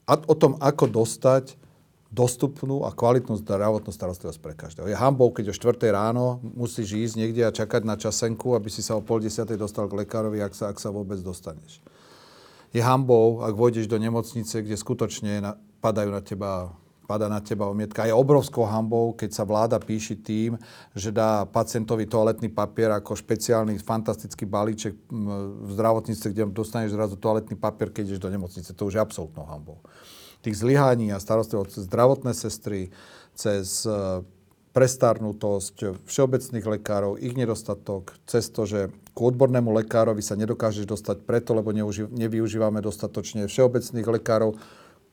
o tom, ako dostať dostupnú a kvalitnú zdravotnú starostlivosť pre každého. Je hanbou, keď o štvrtej ráno musíš ísť niekde a čakať na časenku, aby si sa o pol desiatej dostal k lekárovi, ak sa, ak sa vôbec dostaneš. Je hanbou, ak vojdeš do nemocnice, kde skutočne na, padajú na teba Pada na teba omietka. A je obrovskou hanbou, keď sa vláda píši tým, že dá pacientovi toaletný papier ako špeciálny fantastický balíček v zdravotníctve, kde dostaneš zrazu toaletný papier, keď ideš do nemocnice. To už je absolútnou hanbou. Tých zlyhaní a starostí od zdravotné sestry, cez prestarnutosť všeobecných lekárov, ich nedostatok, cez to, že k odbornému lekárovi sa nedokážeš dostať preto, lebo nevyužívame dostatočne všeobecných lekárov.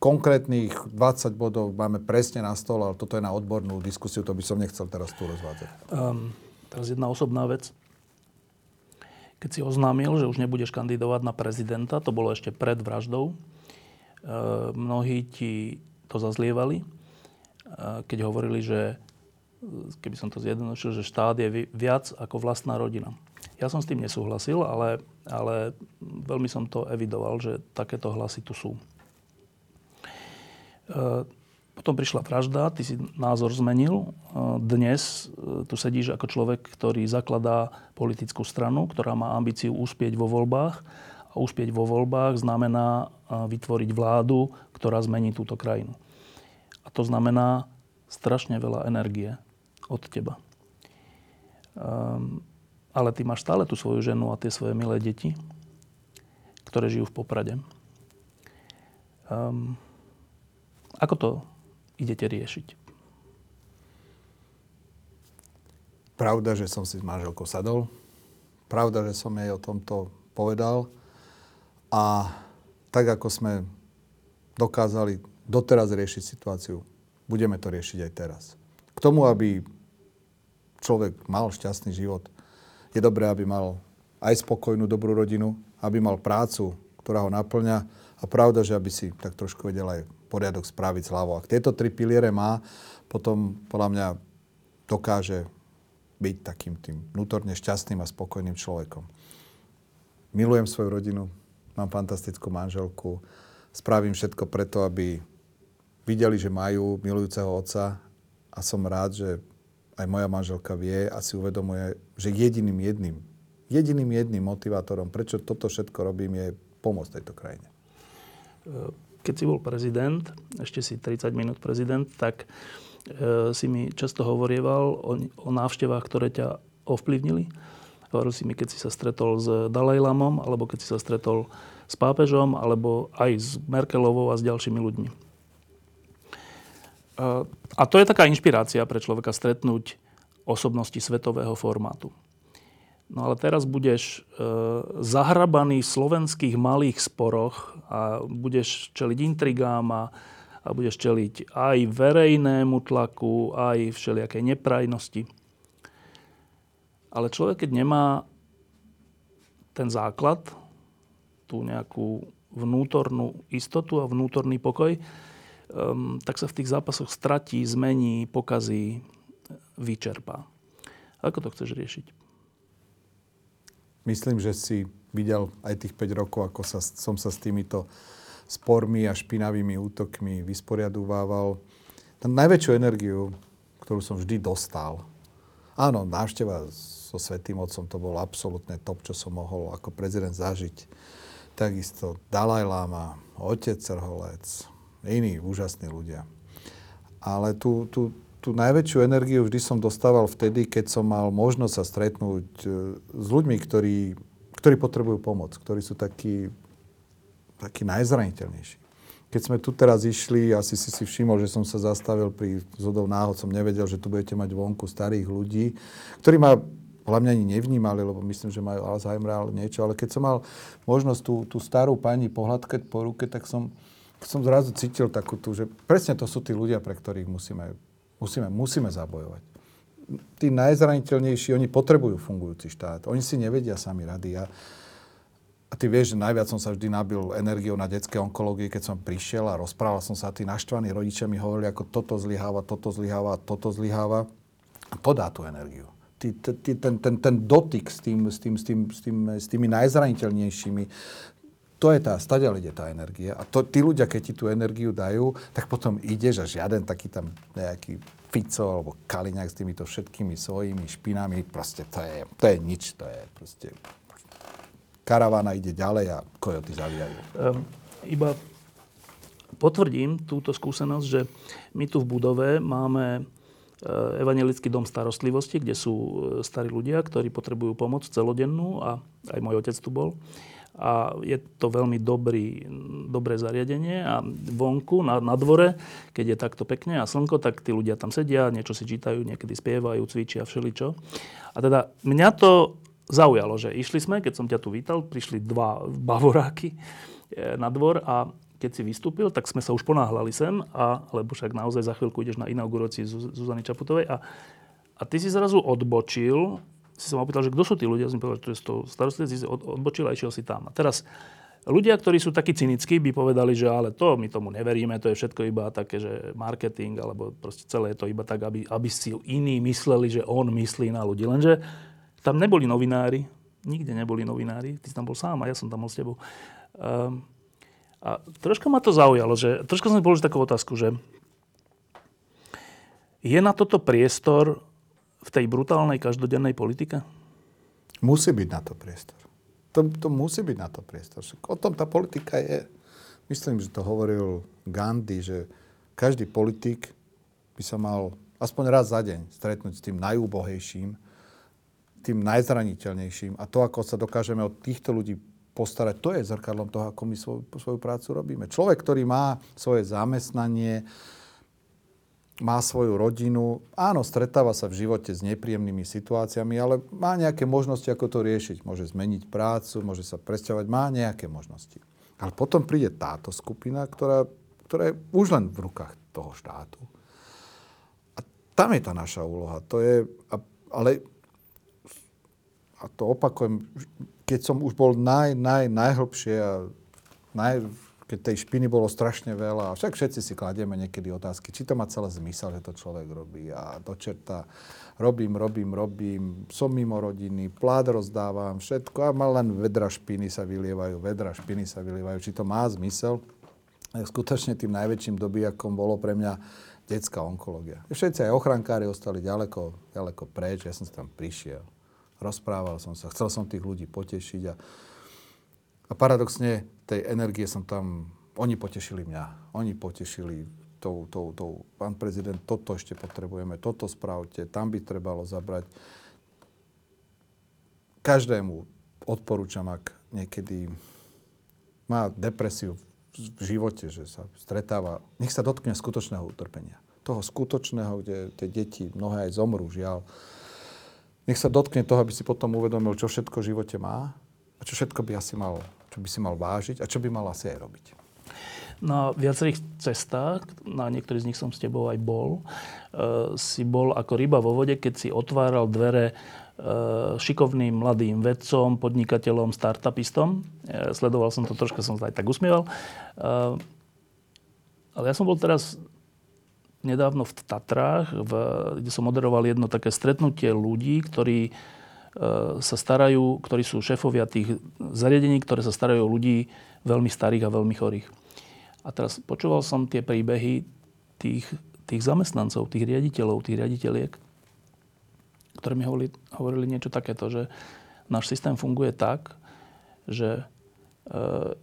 Konkrétnych dvadsať bodov máme presne na stole, ale toto je na odbornú diskusiu, to by som nechcel teraz tu rozvádzať. Um, teraz jedna osobná vec. Keď si oznámil, že už nebudeš kandidovať na prezidenta, to bolo ešte pred vraždou, mnohí ti to zazlievali, keď hovorili, že, keby som to zjednodušil, že štát je viac ako vlastná rodina. Ja som s tým nesúhlasil, ale, ale veľmi som to evidoval, že takéto hlasy tu sú. Potom prišla vražda, ty si názor zmenil. Dnes tu sedíš ako človek, ktorý zakladá politickú stranu, ktorá má ambíciu úspieť vo voľbách. A úspieť vo voľbách znamená vytvoriť vládu, ktorá zmení túto krajinu. A to znamená strašne veľa energie od teba. Um, ale ty máš stále tú svoju ženu a tie svoje milé deti, ktoré žijú v Poprade. Um, ako to idete riešiť? Pravda, že som si s manželkou sadol. Pravda, že som jej o tomto povedal. A tak, ako sme dokázali doteraz riešiť situáciu, budeme to riešiť aj teraz. K tomu, aby človek mal šťastný život, je dobré, aby mal aj spokojnú, dobrú rodinu, aby mal prácu, ktorá ho naplňa a pravda, že aby si tak trošku vedel aj poriadok spraviť s hlavou. Ak tieto tri piliere má, potom podľa mňa dokáže byť takým tým vnútorne šťastným a spokojným človekom. Milujem svoju rodinu, mám fantastickú manželku, spravím všetko preto, aby videli, že majú milujúceho otca a som rád, že aj moja manželka vie a si uvedomuje, že jediným jedným, jediným jedným motivátorom, prečo toto všetko robím, je pomôcť tejto krajine. Keď si bol prezident, ešte si tridsať minút prezident, tak e, si mi často hovorieval o, o návštevách, ktoré ťa ovplyvnili. Hovoril si mi, keď si sa stretol s Dalajlamom, alebo keď si sa stretol s pápežom, alebo aj s Merkelovou a s ďalšími ľuďmi. A to je taká inšpirácia pre človeka stretnúť osobnosti svetového formátu. No ale teraz budeš zahrabaný v slovenských malých sporoch a budeš čeliť intrigám a, a budeš čeliť aj verejnému tlaku, aj všelijakej neprajnosti. Ale človek, keď nemá ten základ, tú nejakú vnútornú istotu a vnútorný pokoj, um, tak sa v tých zápasoch stratí, zmení, pokazí, vyčerpá. Ako to chceš riešiť? Myslím, že si videl aj tých päť rokov, ako sa, som sa s týmito spormi a špinavými útokmi vysporiadúvával. Tam najväčšiu energiu, ktorú som vždy dostal. Áno, návšteva so Svätým Otcom to bol absolútne top, čo som mohol ako prezident zažiť. Takisto Dalajlama, otec Srholec, iní úžasní ľudia. Ale tú, tú, tú najväčšiu energiu vždy som dostával vtedy, keď som mal možnosť sa stretnúť s ľuďmi, ktorí, ktorí potrebujú pomoc, ktorí sú takí, takí najzraniteľnejší. Keď sme tu teraz išli, asi si si všimol, že som sa zastavil pri zhodou náhod, som nevedel, že tu budete mať vonku starých ľudí, ktorí ma hlavne ani nevnímali, lebo myslím, že majú Alzheimer alebo niečo, ale keď som mal možnosť tú, tú starú pani pohľadkať po ruke, tak som, som zrazu cítil takú tú, že presne to sú tí ľudia, pre ktorých musíme, musíme, musíme zabojovať. Tí najzraniteľnejší, oni potrebujú fungujúci štát, oni si nevedia sami rady. Ja, A ty vieš, že najviac som sa vždy nabil energiou na detskej onkológii, keď som prišiel a rozprával som sa a tí naštvaní rodičia mi hovorili, ako toto zlyháva, toto zlyháva, toto zlyháva. A to dá tú energiu. Ty, ty, ten, ten, ten dotyk s, tým, s, tým, s, tým, s, tým, s tými najzraniteľnejšími, to je tá, stadiaľ ide tá energia. A to, tí ľudia, keď ti tú energiu dajú, tak potom ideš a žiaden taký tam nejaký Fico alebo Kaliňák s týmito všetkými svojimi špinami, proste to je, to je nič, to je proste... Karavána ide ďalej a kojoty zavíjajú. Um, iba potvrdím túto skúsenosť, že my tu v budove máme Evangelický dom starostlivosti, kde sú starí ľudia, ktorí potrebujú pomoc celodennú a aj môj otec tu bol. A je to veľmi dobrý, dobré zariadenie a vonku, na, na dvore, keď je takto pekne a slnko, tak tí ľudia tam sedia, niečo si čítajú, niekedy spievajú, cvičia, všeličo. A teda mňa to zaujalo, že išli sme, keď som ťa tu vítal, prišli dva bavoráky na dvor a keď si vystúpil, tak sme sa už ponáhľali sem, a, lebo však naozaj za chvíľku ideš na inaugurácii Zuz- Zuzany Čaputovej a, a ty si zrazu odbočil, si sa ma opýtal, že kto sú tí ľudia, som povedal, že to je starostlivec, si odbočil a išiel si tam. A teraz Ľudia, ktorí sú takí cynickí, by povedali, že ale to my tomu neveríme, to je všetko iba také, že marketing, alebo proste celé je to iba tak, aby, aby si iní mysleli, že on myslí na ľudí. Lenže tam neboli novinári, nikde neboli novinári, ty si tam bol sám a ja som tam bol s tebou. Um, a troška ma to zaujalo, že troška som položil takú otázku, že je na toto priestor v tej brutálnej každodennej politike? Musí byť na to priestor. To, to musí byť na to priestor. O tom tá politika je. Myslím, že to hovoril Gandhi, že každý politik by sa mal aspoň raz za deň stretnúť s tým najúbohejším, tým najzraniteľnejším. A to, ako sa dokážeme od týchto ľudí postarať, to je zrkadlom toho, ako my svoju, svoju prácu robíme. Človek, ktorý má svoje zamestnanie, má svoju rodinu, áno, stretáva sa v živote s nepríjemnými situáciami, ale má nejaké možnosti, ako to riešiť. Môže zmeniť prácu, môže sa presťahovať, má nejaké možnosti. Ale potom príde táto skupina, ktorá, ktorá je už len v rukách toho štátu. A tam je tá naša úloha. To je, ale, a to opakujem, keď som už bol naj, naj, najhlbšie a naj... keď tej špiny bolo strašne veľa. Však všetci si kladieme niekedy otázky, či to má celé zmysel, že to človek robí. A dočerta robím, robím, robím, som mimo rodiny, plát rozdávam, všetko a mal len vedra špiny sa vylievajú, vedra špiny sa vylievajú. Či to má zmysel? Skutočne tým najväčším dobijakom bolo pre mňa detská onkológia. Všetci aj ochrankári ostali ďaleko, ďaleko preč. Ja som sa tam prišiel. Rozprával som sa, chcel som tých ľudí potešiť a A paradoxne, tej energie som tam... Oni potešili mňa. Oni potešili tou, tou, tou... Pán prezident, toto ešte potrebujeme, toto spravte, tam by trebalo zabrať. Každému odporúčam, ak niekedy má depresiu v živote, že sa stretáva, nech sa dotkne skutočného utrpenia. Toho skutočného, kde tie deti, mnohé aj zomrú, žiaľ. Nech sa dotkne toho, aby si potom uvedomil, čo všetko v živote má a čo všetko by asi mal... čo by si mal vážiť a čo by mal asi aj robiť? Na viacerých cestách, na niektorých z nich som s tebou aj bol, e, si bol ako ryba vo vode, keď si otváral dvere e, šikovným mladým vedcom, podnikateľom, startupistom. E, sledoval som to, troška som sa aj tak usmieval. E, ale ja som bol teraz nedávno v Tatrách, v, kde som moderoval jedno také stretnutie ľudí, ktorí sa starajú, ktorí sú šéfovia tých zariadení, ktoré sa starajú o ľudí veľmi starých a veľmi chorých. A teraz počúval som tie príbehy tých, tých zamestnancov, tých riaditeľov, tých riaditeľiek, ktorí mi hovorili, hovorili niečo takéto, že náš systém funguje tak, že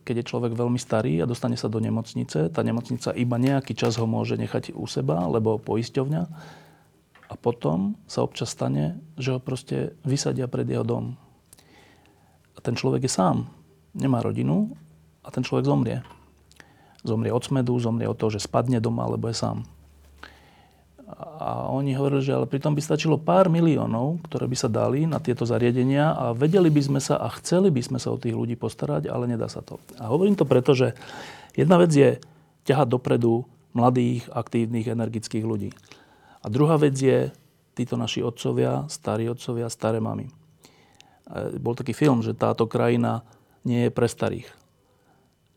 keď je človek veľmi starý a dostane sa do nemocnice, tá nemocnica iba nejaký čas ho môže nechať u seba, lebo poisťovňa. A potom sa občas stane, že ho proste vysadia pred jeho dom. A ten človek je sám. Nemá rodinu a ten človek zomrie. Zomrie od smedu, zomrie od toho, že spadne doma, alebo je sám. A oni hovorili, že ale pritom by stačilo pár miliónov, ktoré by sa dali na tieto zariadenia a vedeli by sme sa a chceli by sme sa o tých ľudí postarať, ale nedá sa to. A hovorím to preto, že jedna vec je ťahať dopredu mladých, aktívnych, energických ľudí. A druhá vec je títo naši otcovia, starí otcovia, staré mamy. Bol taký film, že táto krajina nie je pre starých.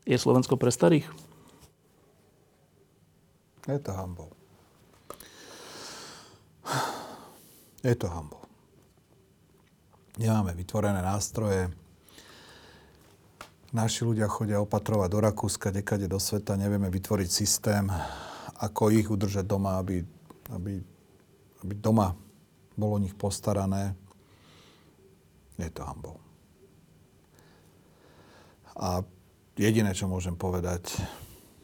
Je Slovensko pre starých? Je to hanbou. Je to hanbou. Nemáme vytvorené nástroje. Naši ľudia chodia opatrovať do Rakúska, dekade do sveta. Nevieme vytvoriť systém, ako ich udržať doma, aby Aby, aby doma bolo o nich postarané, je to hanbou. A jediné, čo môžem povedať,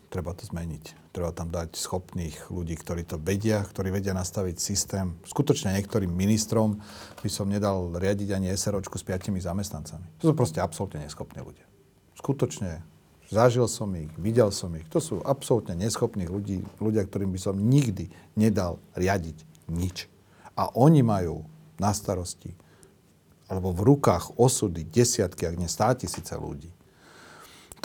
treba to zmeniť. Treba tam dať schopných ľudí, ktorí to vedia, ktorí vedia nastaviť systém. Skutočne niektorým ministrom by som nedal riadiť ani SROčku s piatimi zamestnancami. To sú proste absolútne neschopní ľudia. Skutočne. Zažil som ich, videl som ich. To sú absolútne neschopní ľudí, ľudia, ktorým by som nikdy nedal riadiť nič. A oni majú na starosti alebo v rukách osudy desiatky, ak nie stá tisíce ľudí.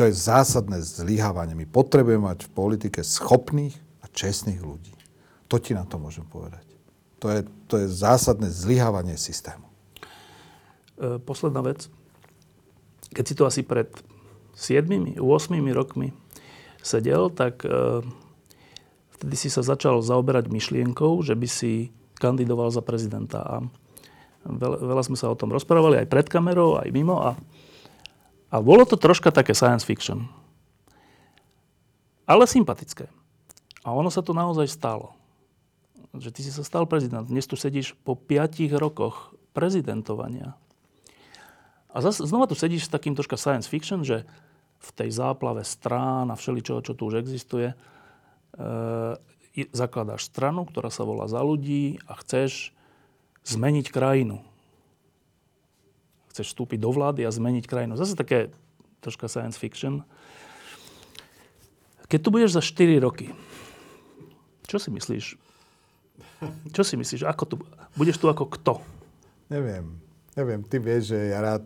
To je zásadné zlyhávanie. My potrebujeme mať v politike schopných a čestných ľudí. To ti na to môžem povedať. To je, to je zásadné zlyhávanie systému. Posledná vec. Keď si to asi pred siedmimi, ôsmimi rokmi sedel, tak e, vtedy si sa začal zaoberať myšlienkou, že by si kandidoval za prezidenta. A veľa, veľa sme sa o tom rozprávali aj pred kamerou, aj mimo. A, a bolo to troška také science fiction. Ale sympatické. A ono sa to naozaj stalo. Že ty si sa stal prezident. Dnes tu sedíš po piatich rokoch prezidentovania. A zase, znova tu sedíš s takým troška science fiction, že v tej záplave strán a všeličoho, čo tu už existuje, e, zakladáš stranu, ktorá sa volá Za ľudí a chceš zmeniť krajinu. Chceš vstúpiť do vlády a zmeniť krajinu. Zase také troška science fiction. Keď tu budeš za štyri roky, čo si myslíš? Čo si myslíš? Ako tu, budeš tu ako kto? Neviem. Neviem. Ty vieš, že ja rád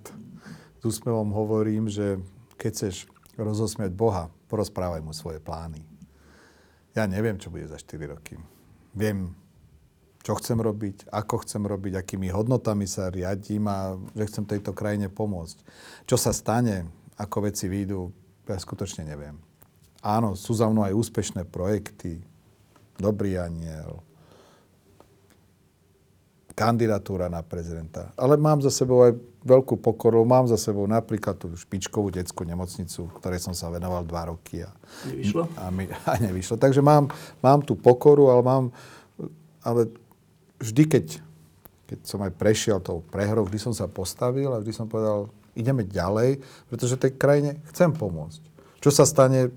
s úsmevom hovorím, že keď chceš rozosmiať Boha, porozprávaj mu svoje plány. Ja neviem, čo bude za štyri roky. Viem, čo chcem robiť, ako chcem robiť, akými hodnotami sa riadím a že chcem tejto krajine pomôcť. Čo sa stane, ako veci výjdu, ja skutočne neviem. Áno, sú za mnou aj úspešné projekty. Dobrý Aniel. Kandidatúra na prezidenta. Ale mám za sebou aj veľkú pokoru. Mám za sebou napríklad tú špičkovú detskú nemocnicu, ktorej som sa venoval dva roky. A nevyšlo? A, my, a nevyšlo. Takže mám, mám tú pokoru, ale mám... Ale vždy, keď, keď som aj prešiel tou prehrou, vždy som sa postavil a vždy som povedal, ideme ďalej, pretože tej krajine chcem pomôcť. Čo sa stane...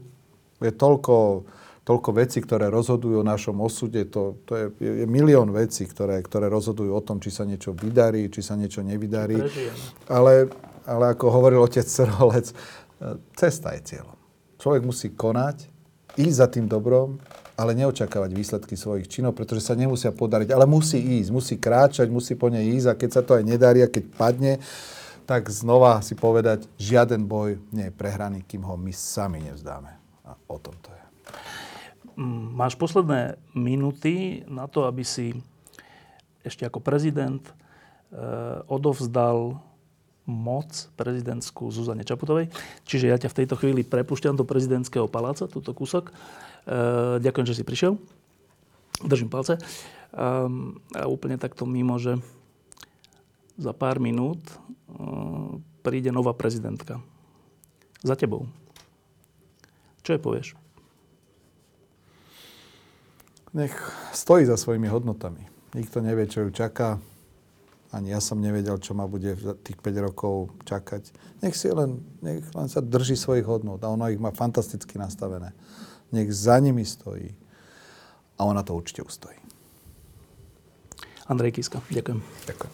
Je toľko, toľko vecí, ktoré rozhodujú o našom osude. To, to je, je milión vecí, ktoré, ktoré rozhodujú o tom, či sa niečo vydarí, či sa niečo nevydarí. Ale, ale ako hovoril otec Srholec, cesta je cieľom. Človek musí konať, ísť za tým dobrom, ale neočakávať výsledky svojich činov, pretože sa nemusia podariť. Ale musí ísť, musí kráčať, musí po nej ísť a keď sa to aj nedarí a keď padne, tak znova si povedať, žiaden boj nie je prehraný, kým ho my sami nevzdáme. A o tom to je. Máš posledné minúty na to, aby si ešte ako prezident e, odovzdal moc prezidentskú Zuzane Čaputovej. Čiže ja ťa v tejto chvíli prepúšťam do prezidentského paláca, túto kúsok. E, ďakujem, že si prišiel. Držím palce. E, a úplne takto mimo, že za pár minút e, príde nová prezidentka. Za tebou. Čo jej povieš? Nech stojí za svojimi hodnotami. Nikto nevie, čo ju čaká. Ani ja som nevedel, čo ma bude tých päť rokov čakať. Nech si len, nech len sa drží svojich hodnot. A ona ich má fantasticky nastavené. Nech za nimi stojí. A ona to určite ustojí. Andrej Kiska, ďakujem. Ďakujem.